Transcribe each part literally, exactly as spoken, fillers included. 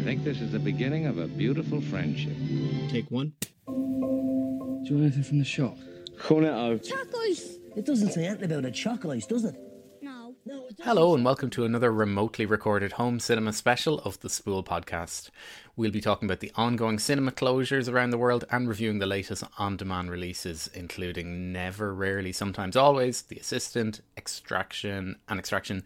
I think this is the beginning of a beautiful friendship. Take one. Do you want anything from the shop? Call it out. Chuck ice! It doesn't say anything about a chuck ice, does it? No. No it Hello and welcome to another remotely recorded home cinema special of the Spool Podcast. We'll be talking about the ongoing cinema closures around the world and reviewing the latest on-demand releases, including Never Rarely, Sometimes Always, The Assistant, Extraction, and Extraction.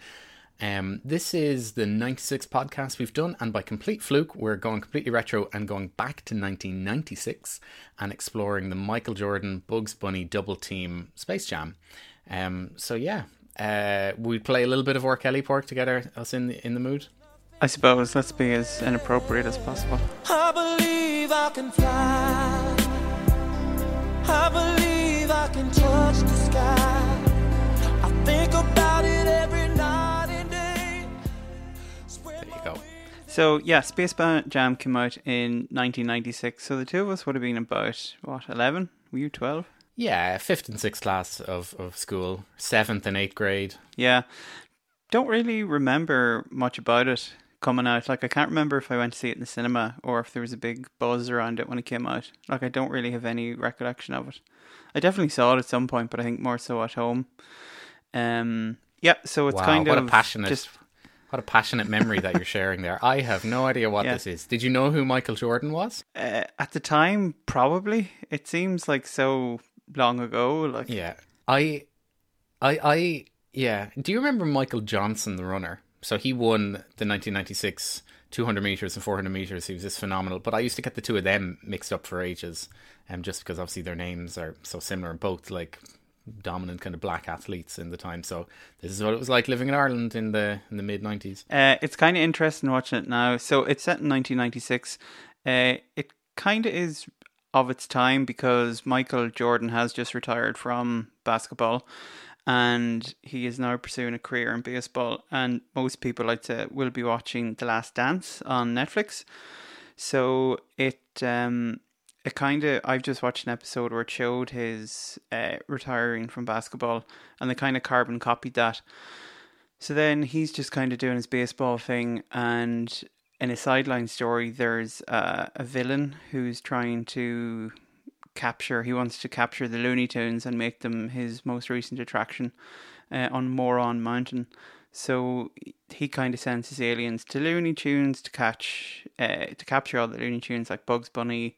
Um, this is the ninety-six podcast we've done, and by complete fluke, we're going completely retro and going back to nineteen ninety-six and exploring the Michael Jordan, Bugs Bunny double team Space Jam. Um, so yeah, uh, we play a little bit of R. Kelly pork to get our, us in the, in the mood. I suppose let's be as inappropriate as possible. I believe I can fly. I believe I can touch the sky. I think about it every night. Go. So yeah, Space Jam came out in nineteen ninety-six, so the two of us would have been about, what, eleven? Were you twelve? Yeah, fifth and sixth class of, of school, seventh and eighth grade. Yeah, don't really remember much about it coming out. Like, I can't remember if I went to see it in the cinema or if there was a big buzz around it when it came out. Like, I don't really have any recollection of it. I definitely saw it at some point, but I think more so at home. Um, yeah, so it's wow, kind what of... what a passionate... Just, What a passionate memory that you're sharing there. I have no idea what yeah. this is. Did you know who Michael Jordan was? Uh, at the time, probably. It seems like so long ago. Like Yeah. I, I, I, yeah. Do you remember Michael Johnson, the runner? So he won the nineteen ninety-six two hundred meters and four hundred meters. He was just phenomenal. But I used to get the two of them mixed up for ages. Um, just because obviously their names are so similar and both like... dominant kind of black athletes in the time, so this is what it was like living in Ireland in the in the mid nineties. Uh, it's kind of interesting watching it now. So it's set in nineteen ninety-six. Uh, it kind of is of its time because Michael Jordan has just retired from basketball, and he is now pursuing a career in baseball. And most people, I'd say, will be watching The Last Dance on Netflix. So it. Um, It kind of, I've just watched an episode where it showed his uh, retiring from basketball, and they kind of carbon copied that. So then he's just kind of doing his baseball thing, and in a sideline story, there's uh, a villain who's trying to capture, he wants to capture the Looney Tunes and make them his most recent attraction uh, on Moron Mountain. So he kind of sends his aliens to Looney Tunes to catch, uh, to capture all the Looney Tunes like Bugs Bunny,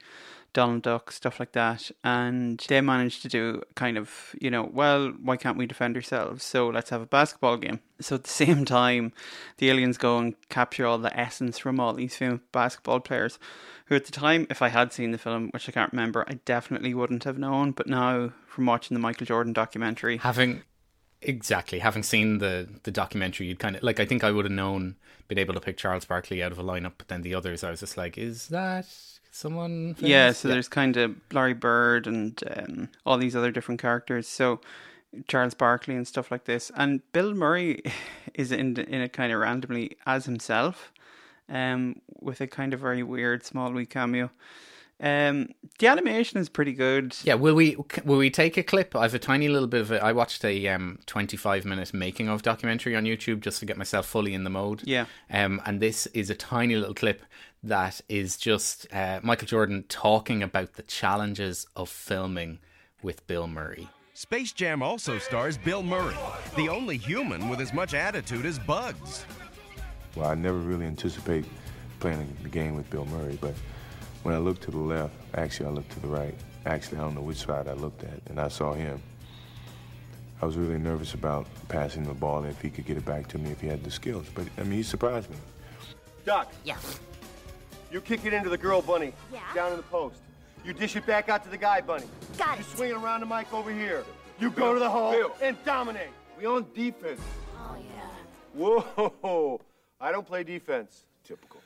Donald Duck, stuff like that. And they managed to do kind of, you know, well, why can't we defend ourselves? So let's have a basketball game. So at the same time, the aliens go and capture all the essence from all these famous basketball players who at the time, if I had seen the film, which I can't remember, I definitely wouldn't have known. But now from watching the Michael Jordan documentary... Having... Exactly. Having seen the, the documentary, you'd kind of like, I think I would have known, been able to pick Charles Barkley out of a lineup, but then the others, I was just like, is that someone famous? Yeah, so yeah. There's kind of Larry Bird and um, all these other different characters. So Charles Barkley and stuff like this. And Bill Murray is in, in it kind of randomly as himself, um, with a kind of very weird small wee cameo. Um, the animation is pretty good. Yeah, will we will we take a clip? I have a tiny little bit of it. I watched a um twenty-five minute making of documentary on YouTube just to get myself fully in the mode. Yeah. Um, and this is a tiny little clip that is just uh, Michael Jordan talking about the challenges of filming with Bill Murray. Space Jam also stars Bill Murray, the only human with as much attitude as Bugs. Well, I never really anticipate playing the game with Bill Murray, but when I looked to the left, actually I looked to the right. Actually, I don't know which side I looked at, and I saw him. I was really nervous about passing the ball and if he could get it back to me if he had the skills, but I mean, he surprised me. Doc. Yeah. You kick it into the girl, Bunny. Yeah. Down in the post. You dish it back out to the guy, Bunny. Got it. You swing it around to Mike over here. You go to the hole Bill. And dominate. We on defense. Oh, yeah. Whoa. I don't play defense. Typical.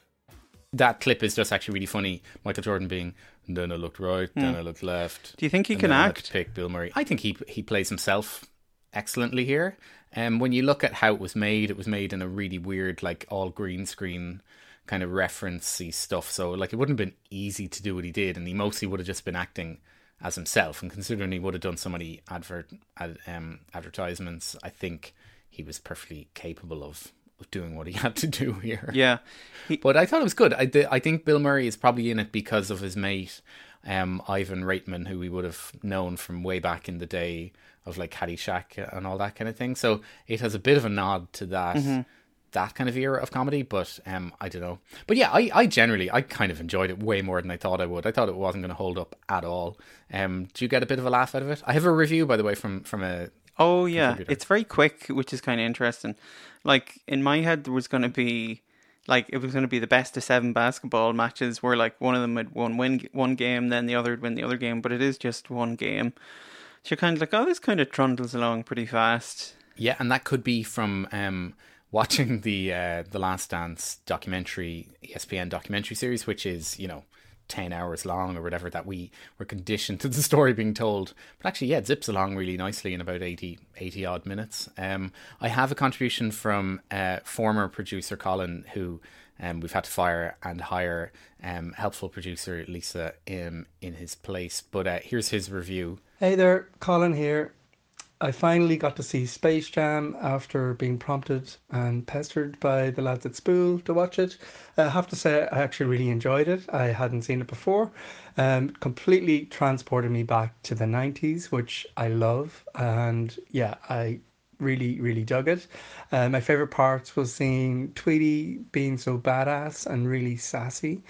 That clip is just actually really funny. Michael Jordan being, then I looked right, mm. then I looked left. Do you think he can act? Pick Bill Murray. I think he he plays himself excellently here. And um, when you look at how it was made, it was made in a really weird, like all green screen kind of reference-y stuff. So like it wouldn't have been easy to do what he did, and he mostly would have just been acting as himself. And considering he would have done so many advert ad, um, advertisements, I think he was perfectly capable of of doing what he had to do here. Yeah. He- but I thought it was good. I, th- I think Bill Murray is probably in it because of his mate, um, Ivan Reitman, who we would have known from way back in the day of like Caddyshack and all that kind of thing. So it has a bit of a nod to that. Mm-hmm. That kind of era of comedy, but um, I don't know. But yeah, I, I generally, I kind of enjoyed it way more than I thought I would. I thought it wasn't going to hold up at all. Um, do you get a bit of a laugh out of it? I have a review, by the way, from, from a Oh, yeah. It's very quick, which is kind of interesting. Like, in my head, there was going to be, like, it was going to be the best of seven basketball matches where, like, one of them would won win one game, then the other would win the other game, but it is just one game. So you're kind of like, oh, this kind of trundles along pretty fast. Yeah, and that could be from... Um, watching the uh, the Last Dance documentary, E S P N documentary series, which is, you know, ten hours long or whatever, that we were conditioned to the story being told. But actually, yeah, it zips along really nicely in about eighty, eighty odd minutes. Um, I have a contribution from uh, former producer Colin, who um, we've had to fire and hire um, helpful producer Lisa in, in his place. But uh, here's his review. Hey there, Colin here. I finally got to see Space Jam after being prompted and pestered by the lads at Spool to watch it. I have to say I actually really enjoyed it. I hadn't seen it before. Um, completely transported me back to the nineties, which I love. And yeah, I really, really dug it. Uh, my favourite parts was seeing Tweety being so badass and really sassy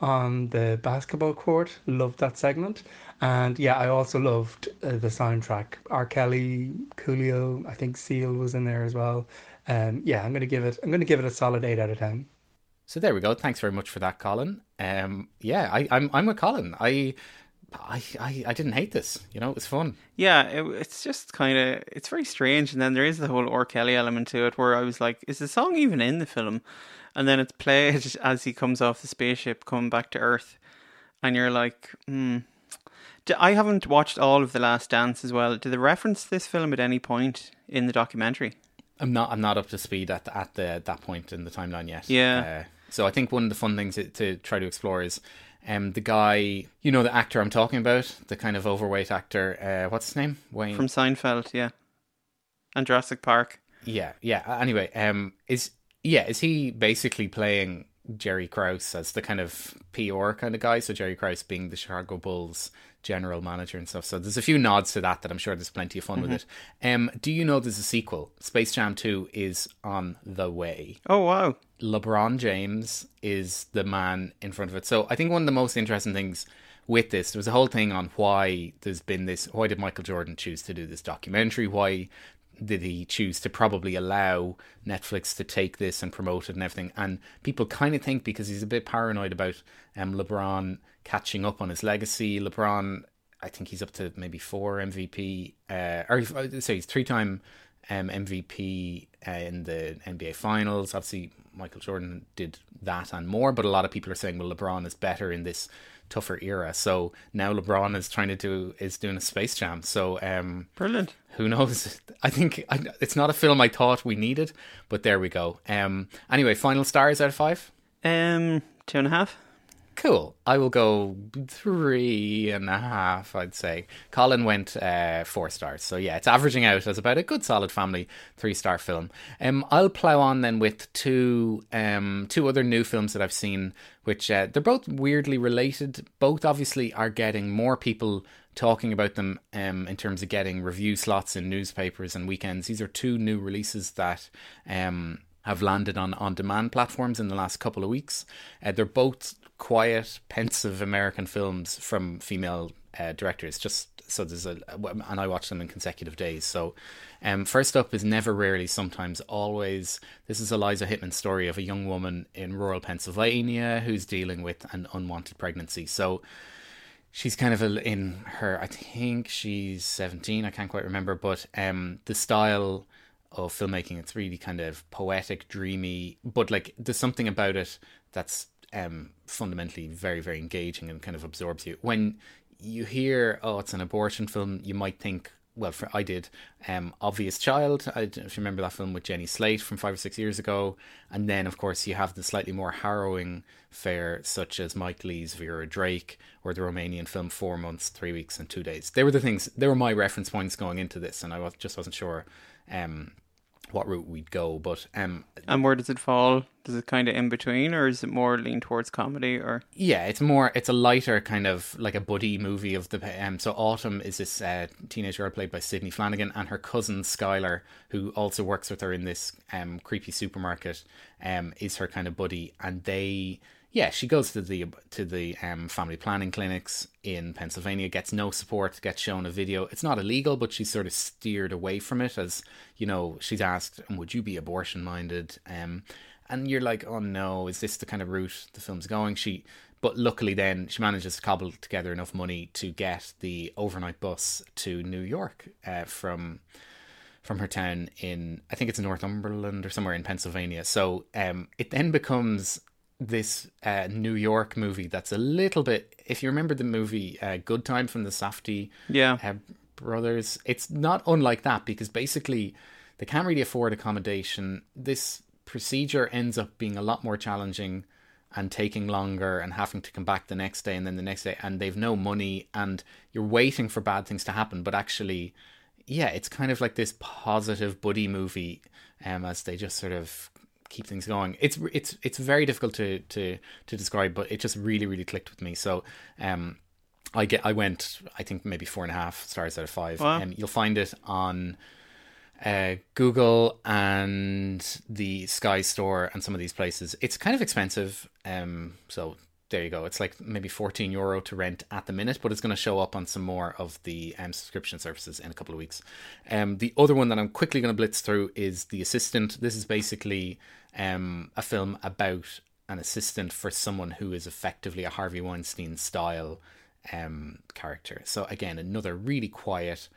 on the basketball court. Loved that segment. And yeah, I also loved uh, the soundtrack. R. Kelly, Coolio, I think Seal was in there as well. Um, yeah, I'm gonna give it. I'm gonna give it a solid eight out of ten. So there we go. Thanks very much for that, Colin. Um, yeah, I, I'm I'm with Colin. I, I I I didn't hate this. You know, it was fun. Yeah, it, it's just kind of it's very strange. And then there is the whole R. Kelly element to it, where I was like, is the song even in the film? And then it's played as he comes off the spaceship, coming back to Earth, and you're like, hmm. I haven't watched all of The Last Dance as well. Did they reference this film at any point in the documentary? I'm not. I'm not up to speed at the, at the that point in the timeline yet. Yeah. Uh, so I think one of the fun things to, to try to explore is, um, the guy, you know, the actor I'm talking about, the kind of overweight actor. Uh, what's his name? Wayne from Seinfeld. Yeah. And Jurassic Park. Yeah. Yeah. Anyway, um, is yeah, is he basically playing Jerry Krause as the kind of P R kind of guy? So Jerry Krause being the Chicago Bulls general manager and stuff. So there's a few nods to that that I'm sure there's plenty of fun mm-hmm. with it. Um, do you know there's a sequel? Space Jam two is on the way. Oh, wow. LeBron James is the man in front of it. So I think one of the most interesting things with this, there was a whole thing on why there's been this, why did Michael Jordan choose to do this documentary? Why did he choose to probably allow Netflix to take this and promote it and everything? And people kind of think because he's a bit paranoid about um, LeBron catching up on his legacy. LeBron, I think he's up to maybe four M V P, uh, or sorry, he's three-time um, M V P uh, in the N B A Finals. Obviously, Michael Jordan did that and more, but a lot of people are saying, well, LeBron is better in this tougher era. So now LeBron is trying to do is doing a Space Jam. So um, brilliant. Who knows? I think I, it's not a film I thought we needed, but there we go. Um, anyway, final stars out of five. Um, two and a half. Cool. I will go three and a half, I'd say. Colin went uh, four stars. So yeah, it's averaging out as about a good solid family three-star film. Um, I'll plow on then with two um, two other new films that I've seen, which uh, they're both weirdly related. Both obviously are getting more people talking about them um, in terms of getting review slots in newspapers and weekends. These are two new releases that... Um, have landed on on-demand platforms in the last couple of weeks. Uh, they're both quiet, pensive American films from female uh, directors. Just so there's a, and I watched them in consecutive days. So, um, first up is Never Rarely, Sometimes Always. This is Eliza Hittman's story of a young woman in rural Pennsylvania who's dealing with an unwanted pregnancy. So. She's kind of in her, I think she's seventeen, I can't quite remember, but um, the style of filmmaking, it's really kind of poetic, dreamy, but like there's something about it that's um, fundamentally very, very engaging and kind of absorbs you. When you hear, oh, it's an abortion film, you might think, well, for, I did, um, Obvious Child. I don't know if you remember that film with Jenny Slate from five or six years ago. And then, of course, you have the slightly more harrowing fare, such as Mike Leigh's Vera Drake or the Romanian film Four Months, Three Weeks and Two Days. They were the things, they were my reference points going into this, and I was, just wasn't sure um, what route we'd go. But um, and where does it fall? Does it kind of in between, or is it more lean towards comedy? Or yeah, it's more it's a lighter kind of like a buddy movie of the um. So Autumn is this uh, teenage girl played by Sydney Flanagan, and her cousin Skylar, who also works with her in this um creepy supermarket, um is her kind of buddy, and they. Yeah, she goes to the to the um, family planning clinics in Pennsylvania, gets no support, gets shown a video. It's not illegal, but she's sort of steered away from it as, you know, she's asked, would you be abortion-minded? Um, and you're like, oh no, is this the kind of route the film's going? She, But luckily then she manages to cobble together enough money to get the overnight bus to New York uh, from... from her town in, I think it's Northumberland or somewhere in Pennsylvania. So um, it then becomes... this uh, New York movie that's a little bit, if you remember the movie uh, Good Time from the Safdie yeah. uh, brothers, it's not unlike that, because basically they can't really afford accommodation. This procedure ends up being a lot more challenging and taking longer and having to come back the next day and then the next day, and they've no money and you're waiting for bad things to happen. But actually, yeah, it's kind of like this positive buddy movie um, as they just sort of keep things going. It's it's it's very difficult to to to describe, but it just really really clicked with me. So um I get I went I think maybe four and a half stars out of five. Wow. Um, you'll find it on uh Google and the Sky Store and some of these places. It's kind of expensive, um so there you go. It's like maybe fourteen euro to rent at the minute, but it's going to show up on some more of the um, subscription services in a couple of weeks. Um, the other one that I'm quickly going to blitz through is The Assistant. This is basically um, a film about an assistant for someone who is effectively a Harvey Weinstein style um, character. So again, another really quiet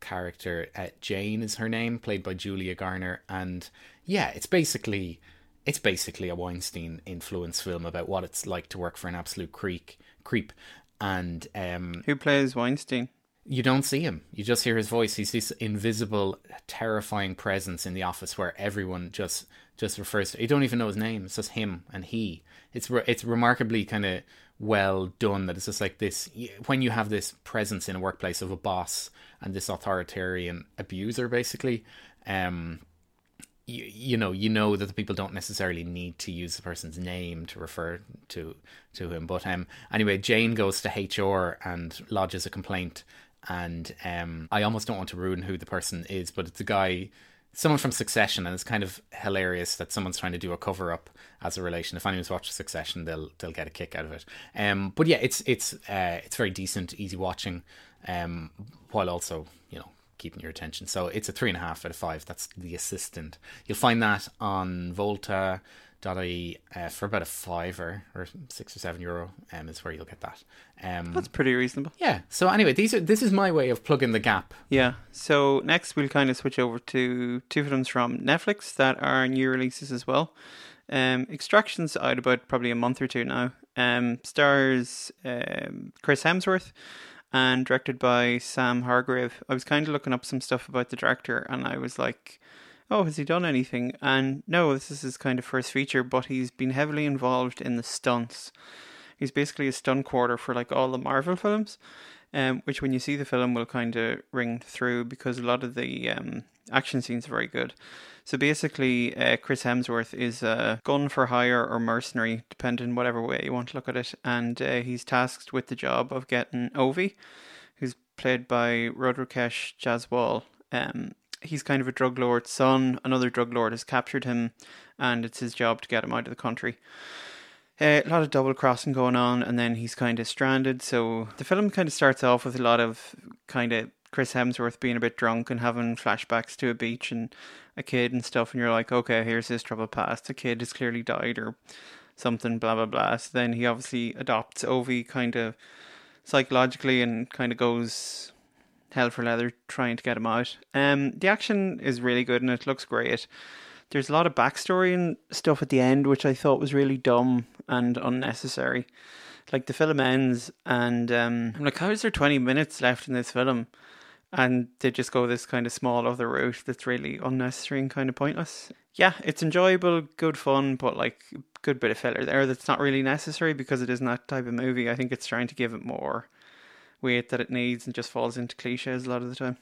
character. Uh, Jane is her name, played by Julia Garner. And yeah, it's basically... It's basically a Weinstein influence film about what it's like to work for an absolute creep. creep. And um, who plays Weinstein? You don't see him. You just hear his voice. He's this invisible, terrifying presence in the office where everyone just just refers to. You don't even know his name. It's just him and he. It's re- it's remarkably kind of well done that it's just like this. When you have this presence in a workplace of a boss and this authoritarian abuser, basically, um. You, you know, you know that the people don't necessarily need to use the person's name to refer to to him. But um, anyway, Jane goes to H R and lodges a complaint. And um, I almost don't want to ruin who the person is, but it's a guy, someone from Succession. And it's kind of hilarious that someone's trying to do a cover up as a relation. If anyone's watched Succession, they'll they'll get a kick out of it. Um, but yeah, it's it's uh, it's very decent, easy watching, um, while also, you know, keeping your attention. So it's a three and a half out of five. That's The Assistant. You'll find that on Volta dot I E uh, for about a fiver or six or seven euro. Um, is where you'll get that. Um, that's pretty reasonable. Yeah. So anyway, these are this is my way of plugging the gap. Yeah. So next we'll kind of switch over to two films from Netflix that are new releases as well. Um, Extraction's out about probably a month or two now. Um, stars um, Chris Hemsworth. And directed by Sam Hargrave. I was kind of looking up some stuff about the director and I was like, oh, has he done anything? And no, this is his kind of first feature, but he's been heavily involved in the stunts. He's basically a stunt coordinator for like all the Marvel films, um, which when you see the film will kind of ring through because a lot of the um, action scenes are very good. So basically, uh, Chris Hemsworth is a gun for hire or mercenary, depending whatever way you want to look at it. And uh, he's tasked with the job of getting Ovi, who's played by Rodrikesh Jaiswal. Um, he's kind of a drug lord's son. Another drug lord has captured him, and it's his job to get him out of the country. Uh, a lot of double crossing going on, and then he's kind of stranded. So the film kind of starts off with a lot of kind of Chris Hemsworth being a bit drunk and having flashbacks to a beach and a kid and stuff, and you're like, okay, here's his troubled past. The kid has clearly died or something, blah blah blah. So then he obviously adopts Ovi kind of psychologically and kind of goes hell for leather trying to get him out. Um, the action is really good and it looks great. There's a lot of backstory and stuff at the end which I thought was really dumb and unnecessary. Like the film ends and um, I'm like, how is there twenty minutes left in this film? And they just go this kind of small other route that's really unnecessary and kind of pointless. Yeah, it's enjoyable, good fun, but like a good bit of filler there that's not really necessary because it isn't that type of movie. I think it's trying to give it more weight that it needs and just falls into cliches a lot of the time.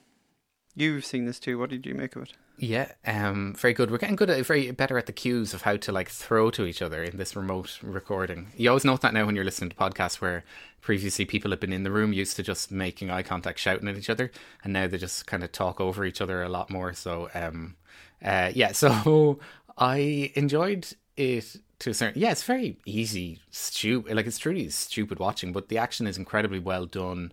You've seen this too. What did you make of it? Yeah, um, very good. We're getting good at, very better at the cues of how to like throw to each other in this remote recording. You always note that now when you're listening to podcasts where previously people have been in the room used to just making eye contact, shouting at each other, and now they just kind of talk over each other a lot more. So, um, uh, yeah, so I enjoyed it to a certain... Yeah, it's very easy, stupid. Like, it's truly stupid watching, but the action is incredibly well done.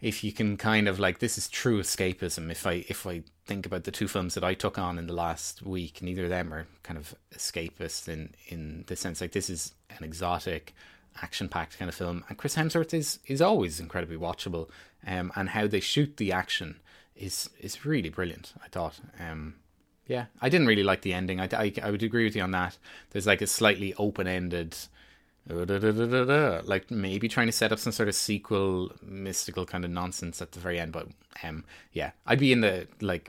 If you can kind of like, this is true escapism. If I if I think about the two films that I took on in the last week, neither of them are kind of escapist in, in the sense like this is an exotic, action-packed kind of film. And Chris Hemsworth is is always incredibly watchable. Um, and how they shoot the action is is really brilliant, I thought. Um, yeah, I didn't really like the ending. I, I, I would agree with you on that. There's like a slightly open-ended... like maybe trying to set up some sort of sequel mystical kind of nonsense at the very end, but um yeah I'd be in the like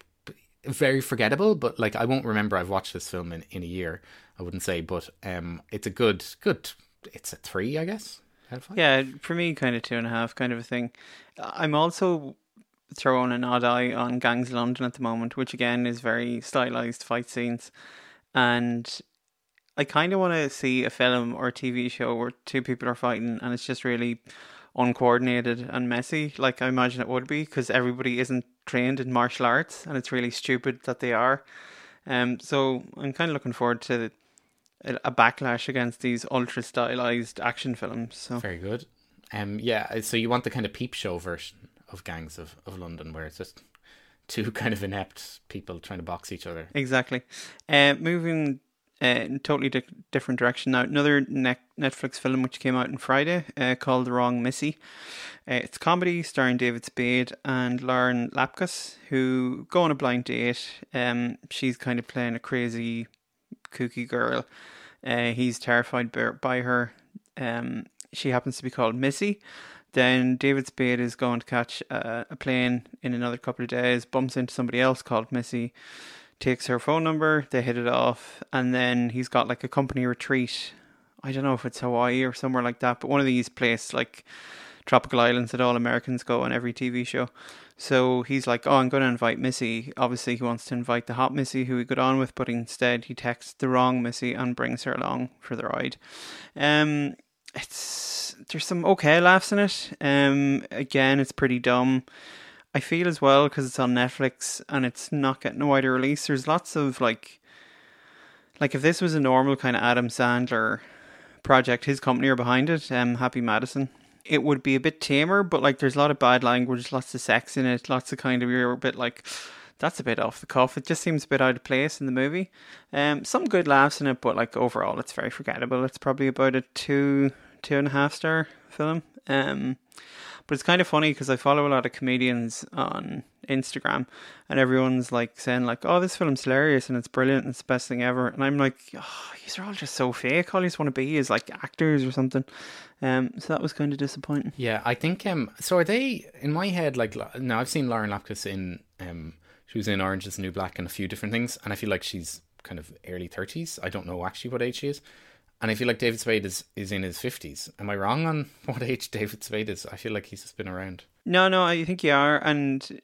very forgettable, but like I won't remember I've watched this film in, in a year, I wouldn't say, but um it's a good good it's a three, I guess, out of five. Yeah, for me kind of two and a half kind of a thing. I'm also throwing an odd eye on Gangs of London at the moment, which again is very stylized fight scenes, and I kind of want to see a film or a T V show where two people are fighting and it's just really uncoordinated and messy, like I imagine it would be, because everybody isn't trained in martial arts and it's really stupid that they are. Um, so I'm kind of looking forward to a backlash against these ultra stylized action films. So. Very good. Um, yeah, so you want the kind of peep show version of Gangs of, of London, where it's just two kind of inept people trying to box each other. Exactly. Uh, moving Uh, totally di- different direction now. Another ne- Netflix film which came out on Friday uh, called The Wrong Missy. Uh, it's a comedy starring David Spade and Lauren Lapkus, who go on a blind date. Um, she's kind of playing a crazy, kooky girl. Uh, he's terrified by, by her. Um, she happens to be called Missy. Then David Spade is going to catch uh, a plane in another couple of days, bumps into somebody else called Missy, takes her phone number, they hit it off, and then he's got like a company retreat. I don't know if it's Hawaii or somewhere like that, but one of these places like tropical islands that all Americans go on every T V show. So he's like, oh, I'm going to invite Missy. Obviously, he wants to invite the hot Missy who he got on with, but instead he texts the wrong Missy and brings her along for the ride. Um, it's there's some okay laughs in it. Um, again, it's pretty dumb. I feel as well, because it's on Netflix and it's not getting a wider release, there's lots of like, like if this was a normal kind of Adam Sandler project, his company are behind it, um, Happy Madison, it would be a bit tamer, but like there's a lot of bad language, lots of sex in it, lots of kind of, you're a bit like, that's a bit off the cuff. It just seems a bit out of place in the movie. Um, some good laughs in it, but like overall it's very forgettable. It's probably about a two, two and a half star film. Um, But it's kind of funny because I follow a lot of comedians on Instagram and everyone's like saying like, oh, this film's hilarious and it's brilliant and it's the best thing ever. And I'm like, oh, these are all just so fake. All you just want to be is like actors or something. Um, so that was kind of disappointing. Yeah, I think, um, so are they, in my head, like, now I've seen Lauren Lapkus in, um, she was in Orange is the New Black and a few different things. And I feel like she's kind of early thirties. I don't know actually what age she is. And I feel like David Spade is, is in his fifties. Am I wrong on what age David Spade is? I feel like he's just been around. No, no, I think you are. And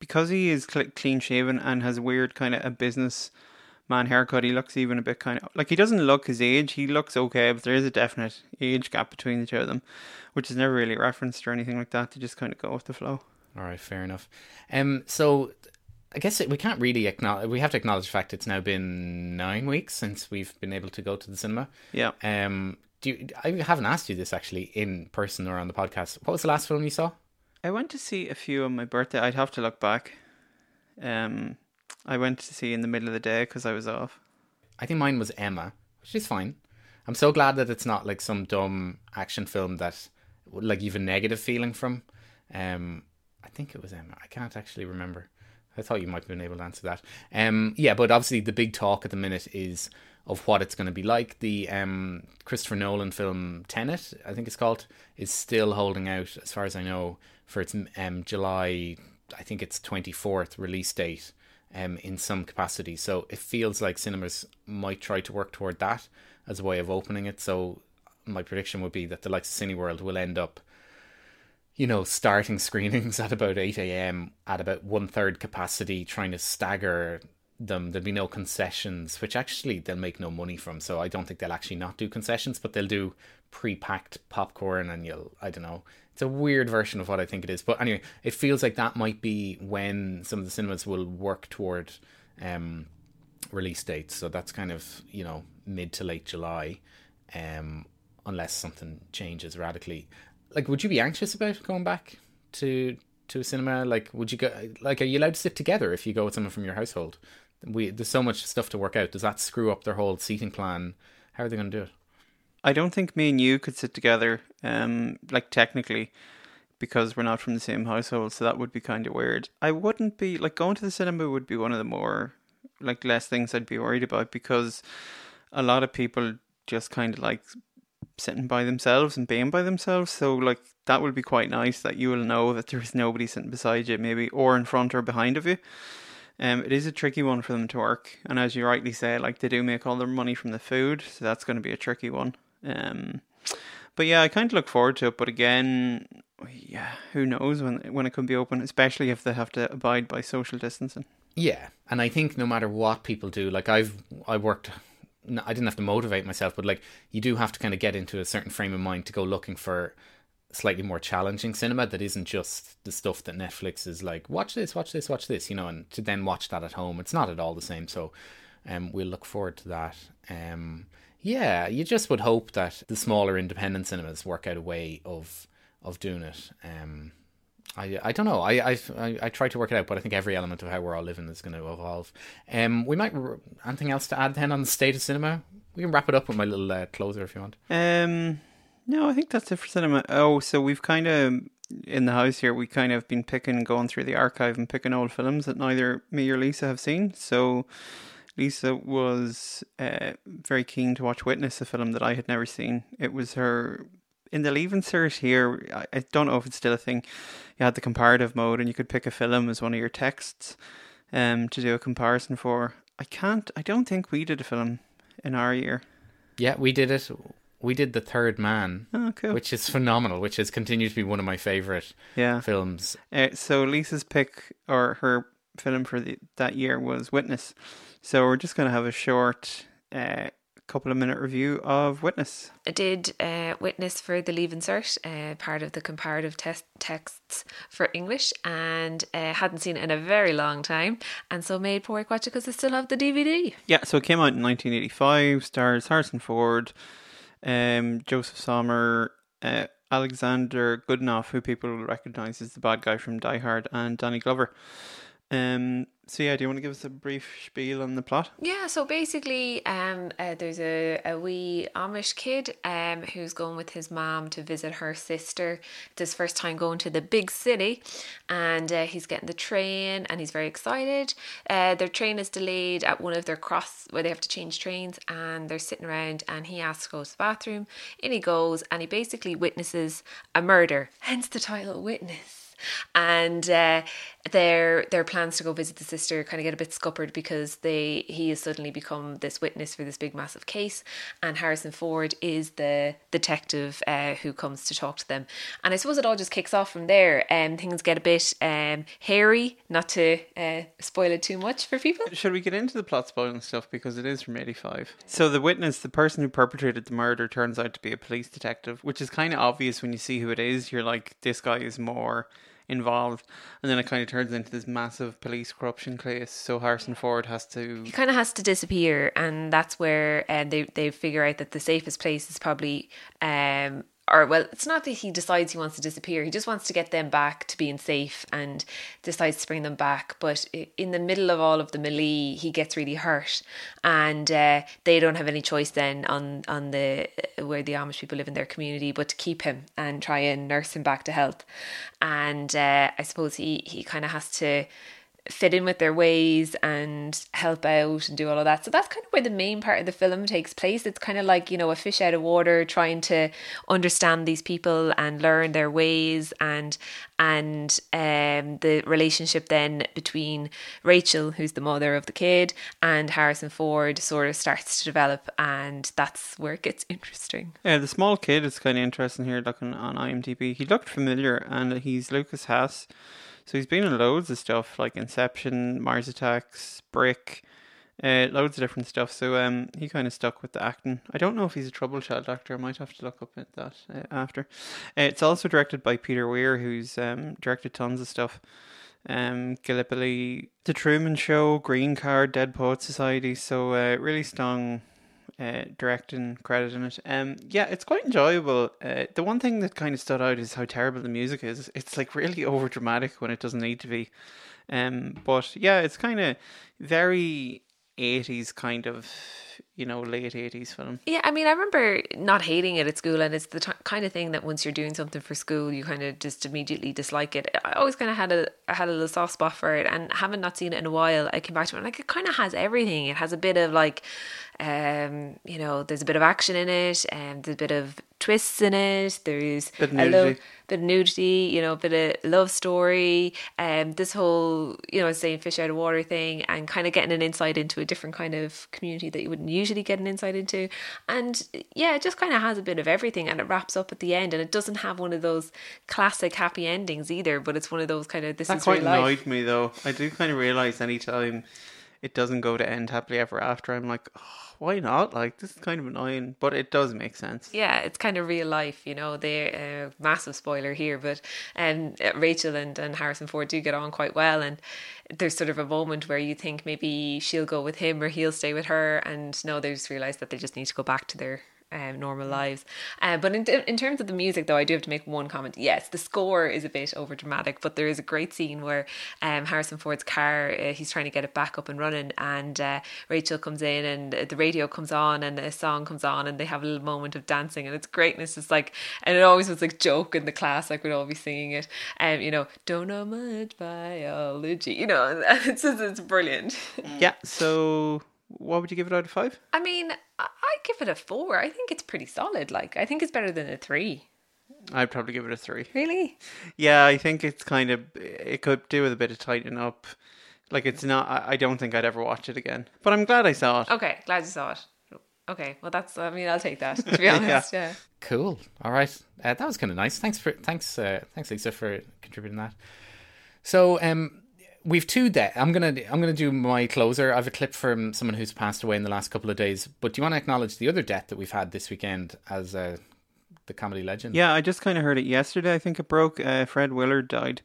because he is cl- clean-shaven and has weird kind of a businessman haircut, he looks even a bit kind of... Like, he doesn't look his age. He looks okay, but there is a definite age gap between the two of them, which is never really referenced or anything like that. They just kind of go with the flow. All right, fair enough. Um, so... I guess it, we can't really acknowledge... We have to acknowledge the fact it's now been nine weeks since we've been able to go to the cinema. Yeah. Um. Do you, I haven't asked you this, actually, in person or on the podcast. What was the last film you saw? I went to see a few on my birthday. I'd have to look back. Um, I went to see in the middle of the day because I was off. I think mine was Emma, which is fine. I'm so glad that it's not, like, some dumb action film that, like, you have a negative feeling from. Um, I think it was Emma. I can't actually remember. I thought you might have been able to answer that. Um, yeah, but obviously the big talk at the minute is of what it's going to be like. The um, Christopher Nolan film Tenet, I think it's called, is still holding out, as far as I know, for its um, July, I think it's twenty-fourth release date um, in some capacity. So it feels like cinemas might try to work toward that as a way of opening it. So my prediction would be that the likes of Cineworld will end up you know, starting screenings at about eight a.m. at about one-third capacity, trying to stagger them. There'll be no concessions, which actually they'll make no money from. So I don't think they'll actually not do concessions, but they'll do pre-packed popcorn and you'll, I don't know. It's a weird version of what I think it is. But anyway, it feels like that might be when some of the cinemas will work toward um, release dates. So that's kind of, you know, mid to late July, um, unless something changes radically. Like, would you be anxious about going back to to a cinema? Like, would you go? Like, are you allowed to sit together if you go with someone from your household? We there's so much stuff to work out. Does that screw up their whole seating plan? How are they going to do it? I don't think me and you could sit together, um, like technically, because we're not from the same household. So that would be kind of weird. I wouldn't be like going to the cinema would be one of the more like less things I'd be worried about, because a lot of people just kind of like sitting by themselves and being by themselves. So like that will be quite nice, that you will know that there is nobody sitting beside you, maybe, or in front or behind of you. Um, it is a tricky one for them to work, and as you rightly say, like they do make all their money from the food, so that's going to be a tricky one. Um, but yeah, I kind of look forward to it. But again, yeah, who knows when when it could be open, especially if they have to abide by social distancing. Yeah, and I think no matter what people do, like I've I worked. I didn't have to motivate myself, but like you do have to kind of get into a certain frame of mind to go looking for slightly more challenging cinema that isn't just the stuff that Netflix is like, watch this, watch this, watch this, you know, and to then watch that at home. It's not at all the same. So um, we'll look forward to that. Um, yeah, you just would hope that the smaller independent cinemas work out a way of of doing it. Um, I I don't know. I I've, I I try to work it out, but I think every element of how we're all living is going to evolve. Um, we might anything else to add then on the state of cinema? We can wrap it up with my little uh, closer if you want. Um, no, I think that's it for cinema. Oh, so we've kind of in the house here. We kind of been picking, going through the archive and picking old films that neither me or Lisa have seen. So Lisa was uh, very keen to watch Witness, a film that I had never seen. It was her. In the leave insert here, I don't know if it's still a thing, you had the comparative mode and you could pick a film as one of your texts um, to do a comparison for. I can't, I don't think we did a film in our year. Yeah, we did it. We did The Third Man, oh, cool. which is phenomenal, which has continued to be one of my favourite yeah. films. Uh, so Lisa's pick or her film for the, that year was Witness. So we're just going to have a short... Uh, couple of minute review of Witness. I did uh, Witness for the Leave Insert, uh, part of the comparative te- texts for English, and uh, hadn't seen it in a very long time, and so made Porrick watch it because I still have the D V D. Yeah, so it came out in nineteen eighty-five, stars Harrison Ford, um, Joseph Sommer, uh, Alexander Goodenough, who people will recognise as the bad guy from Die Hard, and Danny Glover. Um, so yeah, do you want to give us a brief spiel on the plot? Yeah, so basically um, uh, there's a, a wee Amish kid um, who's going with his mom to visit her sister. It's his first time going to the big city, and uh, he's getting the train and he's very excited. Uh, their train is delayed at one of their cross where they have to change trains, and they're sitting around and he asks to go to the bathroom. In he goes and he basically witnesses a murder, hence the title Witness. And uh, their their plans to go visit the sister kind of get a bit scuppered because they he has suddenly become this witness for this big massive case, and Harrison Ford is the detective uh, who comes to talk to them. And I suppose it all just kicks off from there, and um, things get a bit um, hairy, not to uh, spoil it too much for people. Should we get into the plot spoiling stuff, because it is from eighty-five? So the witness, the person who perpetrated the murder, turns out to be a police detective, which is kind of obvious when you see who it is. You're like, this guy is more involved, and then it kind of turns into this massive police corruption case. So Harrison Ford has to he kind of has to disappear, and that's where and uh, they they figure out that the safest place is probably um or well, it's not that he decides he wants to disappear. He just wants to get them back to being safe and decides to bring them back. But in the middle of all of the melee, he gets really hurt, and uh, they don't have any choice then on on the where the Amish people live in their community, but to keep him and try and nurse him back to health. And uh, I suppose he he kind of has to fit in with their ways and help out and do all of that. So that's kind of where the main part of the film takes place. It's kind of like, you know, a fish out of water, trying to understand these people and learn their ways, and and um, the relationship then between Rachel, who's the mother of the kid, and Harrison Ford sort of starts to develop, and that's where it gets interesting. Yeah, the small kid is kind of interesting here, looking on I M D B. He looked familiar, and he's Lucas Haas. So he's been in loads of stuff like Inception, Mars Attacks, Brick, uh, loads of different stuff. So um, he kind of stuck with the acting. I don't know if he's a trouble child actor. I might have to look up at that uh, after. Uh, it's also directed by Peter Weir, who's um, directed tons of stuff. Um, Gallipoli, The Truman Show, Green Card, Dead Poets Society. So uh, really strong uh, directing credit in it. Um, yeah, it's quite enjoyable. Uh, the one thing that kind of stood out is how terrible the music is. It's like really over dramatic when it doesn't need to be. Um, but yeah, it's kind of very eighties kind of, you know, late eighties film. Yeah, I mean, I remember not hating it at school, and it's the t- kind of thing that once you're doing something for school, you kind of just immediately dislike it. I always kind of had a I had a little soft spot for it, and having not seen it in a while, I came back to it and like, it kind of has everything. It has a bit of like, um, you know, there's a bit of action in it, and there's a bit of twists in it, there's a love, bit of nudity, you know, a bit of love story, um, this whole, you know, saying fish out of water thing, and kind of getting an insight into a different kind of community that you wouldn't usually get an insight into. And yeah, it just kind of has a bit of everything, and it wraps up at the end, and it doesn't have one of those classic happy endings either, but it's one of those kind of, this that is real life. That quite annoyed me though. I do kind of realise anytime it doesn't go to end happily ever after, I'm like, oh, why not? Like, this is kind of annoying, but it does make sense. Yeah, it's kind of real life, you know. They're uh, massive spoiler here, but um, Rachel and, and Harrison Ford do get on quite well, and there's sort of a moment where you think maybe she'll go with him or he'll stay with her, and no, they just realise that they just need to go back to their um, normal lives. Uh, but in, in terms of the music though, I do have to make one comment. Yes, the score is a bit overdramatic, but there is a great scene where um, Harrison Ford's car, uh, he's trying to get it back up and running, and uh, Rachel comes in and the radio comes on and a song comes on, and they have a little moment of dancing, and it's great. And it's just like, and it always was like joke in the class, like we'd all be singing it, and um, you know, don't know much biology, you know, and it's just, it's brilliant. Yeah, so what would you give it out of five? I mean, I'd give it a four. I think it's pretty solid. Like, I think it's better than a three. I'd probably give it a three. Really? Yeah, I think it's kind of, it could do with a bit of tightening up. Like, it's not, I don't think I'd ever watch it again. But I'm glad I saw it. Okay, glad you saw it. Okay, well that's, I mean, I'll take that, to be honest. yeah. yeah. Cool. All right. Uh, that was kind of nice. Thanks for, thanks, uh, thanks Lisa for contributing that. So, um, We've two de- I'm gonna I'm gonna do my closer. I have a clip from someone who's passed away in the last couple of days. But do you want to acknowledge the other death that we've had this weekend as uh, the comedy legend? Yeah, I just kind of heard it yesterday. I think it broke. Uh, Fred Willard died.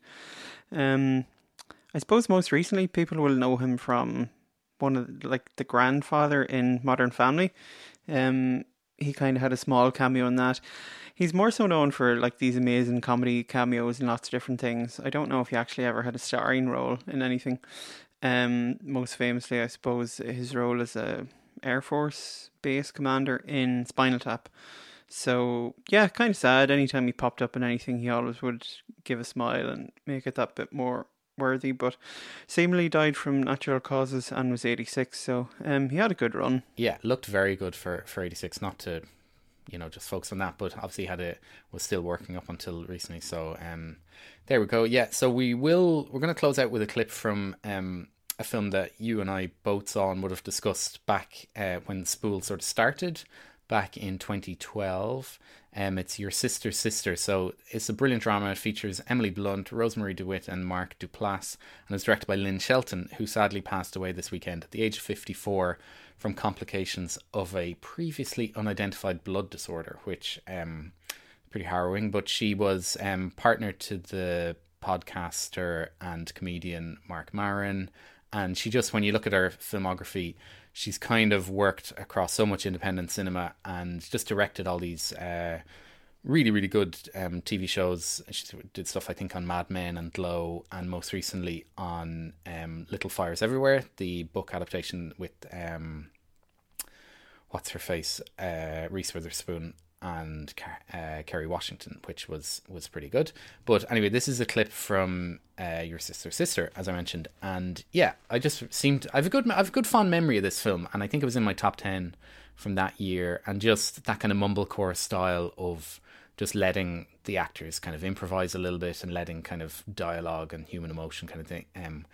Um, I suppose most recently people will know him from one of the, like the grandfather in Modern Family. Um, he kind of had a small cameo in that. He's more so known for like these amazing comedy cameos and lots of different things. I don't know if he actually ever had a starring role in anything. Um, most famously, I suppose, his role as a Air Force base commander in Spinal Tap. So yeah, kind of sad. Anytime he popped up in anything, he always would give a smile and make it that bit more worthy, but seemingly died from natural causes and was eighty-six. So um, he had a good run. Yeah, looked very good for, for eighty-six, not to, you know, just focus on that, but obviously had a was still working up until recently. So um, there we go. Yeah, so we will we're going to close out with a clip from um a film that you and I both saw and would have discussed back uh, when Spool sort of started back in twenty twelve. Um, it's Your Sister's Sister. So it's a brilliant drama. It features Emily Blunt, Rosemary DeWitt, and Mark Duplass, and it's directed by Lynn Shelton, who sadly passed away this weekend at the age of fifty-four. From complications of a previously unidentified blood disorder, which um pretty harrowing. But she was um partner to the podcaster and comedian Mark Maron, and she just, when you look at her filmography, she's kind of worked across so much independent cinema and just directed all these uh really really good um T V shows. She did stuff I think on Mad Men and Glow, and most recently on um Little Fires Everywhere, the book adaptation with um what's her face uh Reese Witherspoon, and uh, Kerry Washington, which was, was pretty good. But anyway, this is a clip from uh, Your Sister's Sister, as I mentioned. And yeah, I just seemed... I've a good, I've a good fond memory of this film, and I think it was in my top ten from that year. And just that kind of mumblecore style of just letting the actors kind of improvise a little bit and letting kind of dialogue and human emotion kind of thing... Um,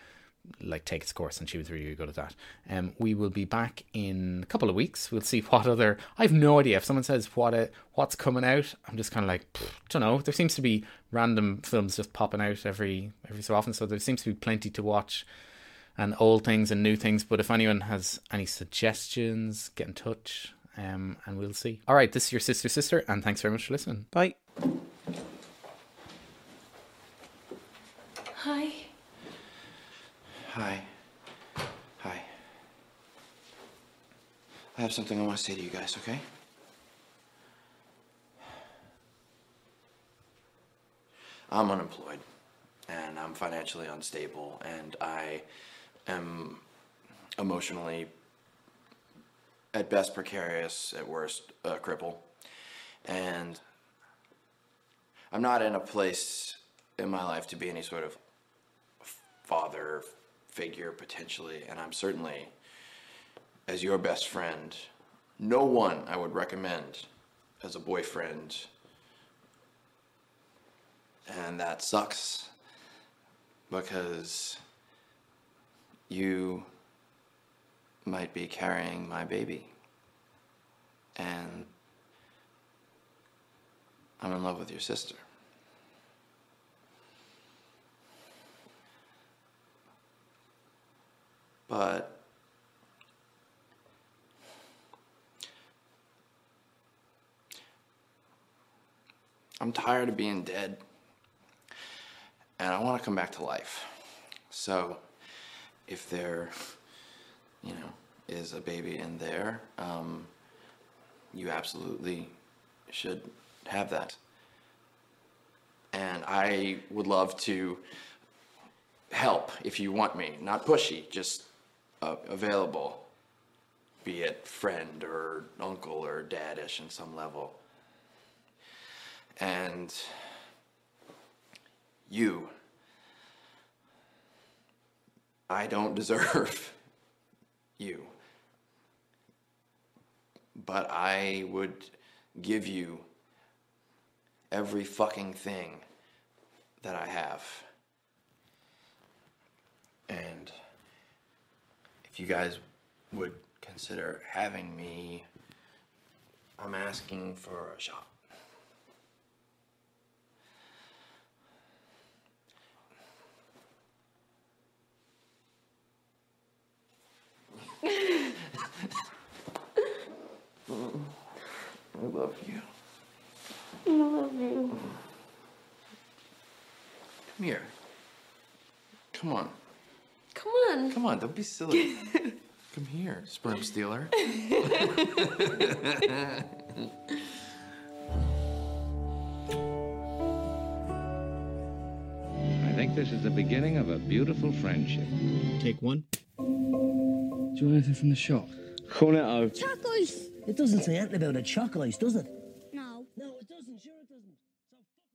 like take its course, and she was really good at that. Um, we will be back in a couple of weeks. We'll see what other... I have no idea. If someone says what a, what's coming out, I'm just kind of like, don't know. There seems to be random films just popping out every every so often, so there seems to be plenty to watch, and old things and new things. But if anyone has any suggestions, get in touch, um, and we'll see. All right, this is Your Sister's Sister, and thanks very much for listening. Bye. Hi. Hi. Hi. I have something I want to say to you guys, okay? I'm unemployed, and I'm financially unstable, and I am emotionally, at best precarious, at worst a cripple. And I'm not in a place in my life to be any sort of father figure, potentially, and I'm certainly, as your best friend, no one I would recommend as a boyfriend, and that sucks, because you might be carrying my baby, and I'm in love with your sister. But I'm tired of being dead, and I want to come back to life. So if there, you know, is a baby in there, um, you absolutely should have that. And I would love to help if you want me, not pushy, just Uh, available, be it friend or uncle or dad-ish in some level. And you, I don't deserve you, but I would give you every fucking thing that I have. And you guys would consider having me, I'm asking for a shot. I love you. I love you. Come here. Come on. Come on. Come on, don't be silly. Come here, sperm stealer. I think this is the beginning of a beautiful friendship. Take one. Do you want anything from the shop? Corn it out. Chuck ice! It doesn't say anything about a chuck ice, does it? No. No, it doesn't. Sure it doesn't. So...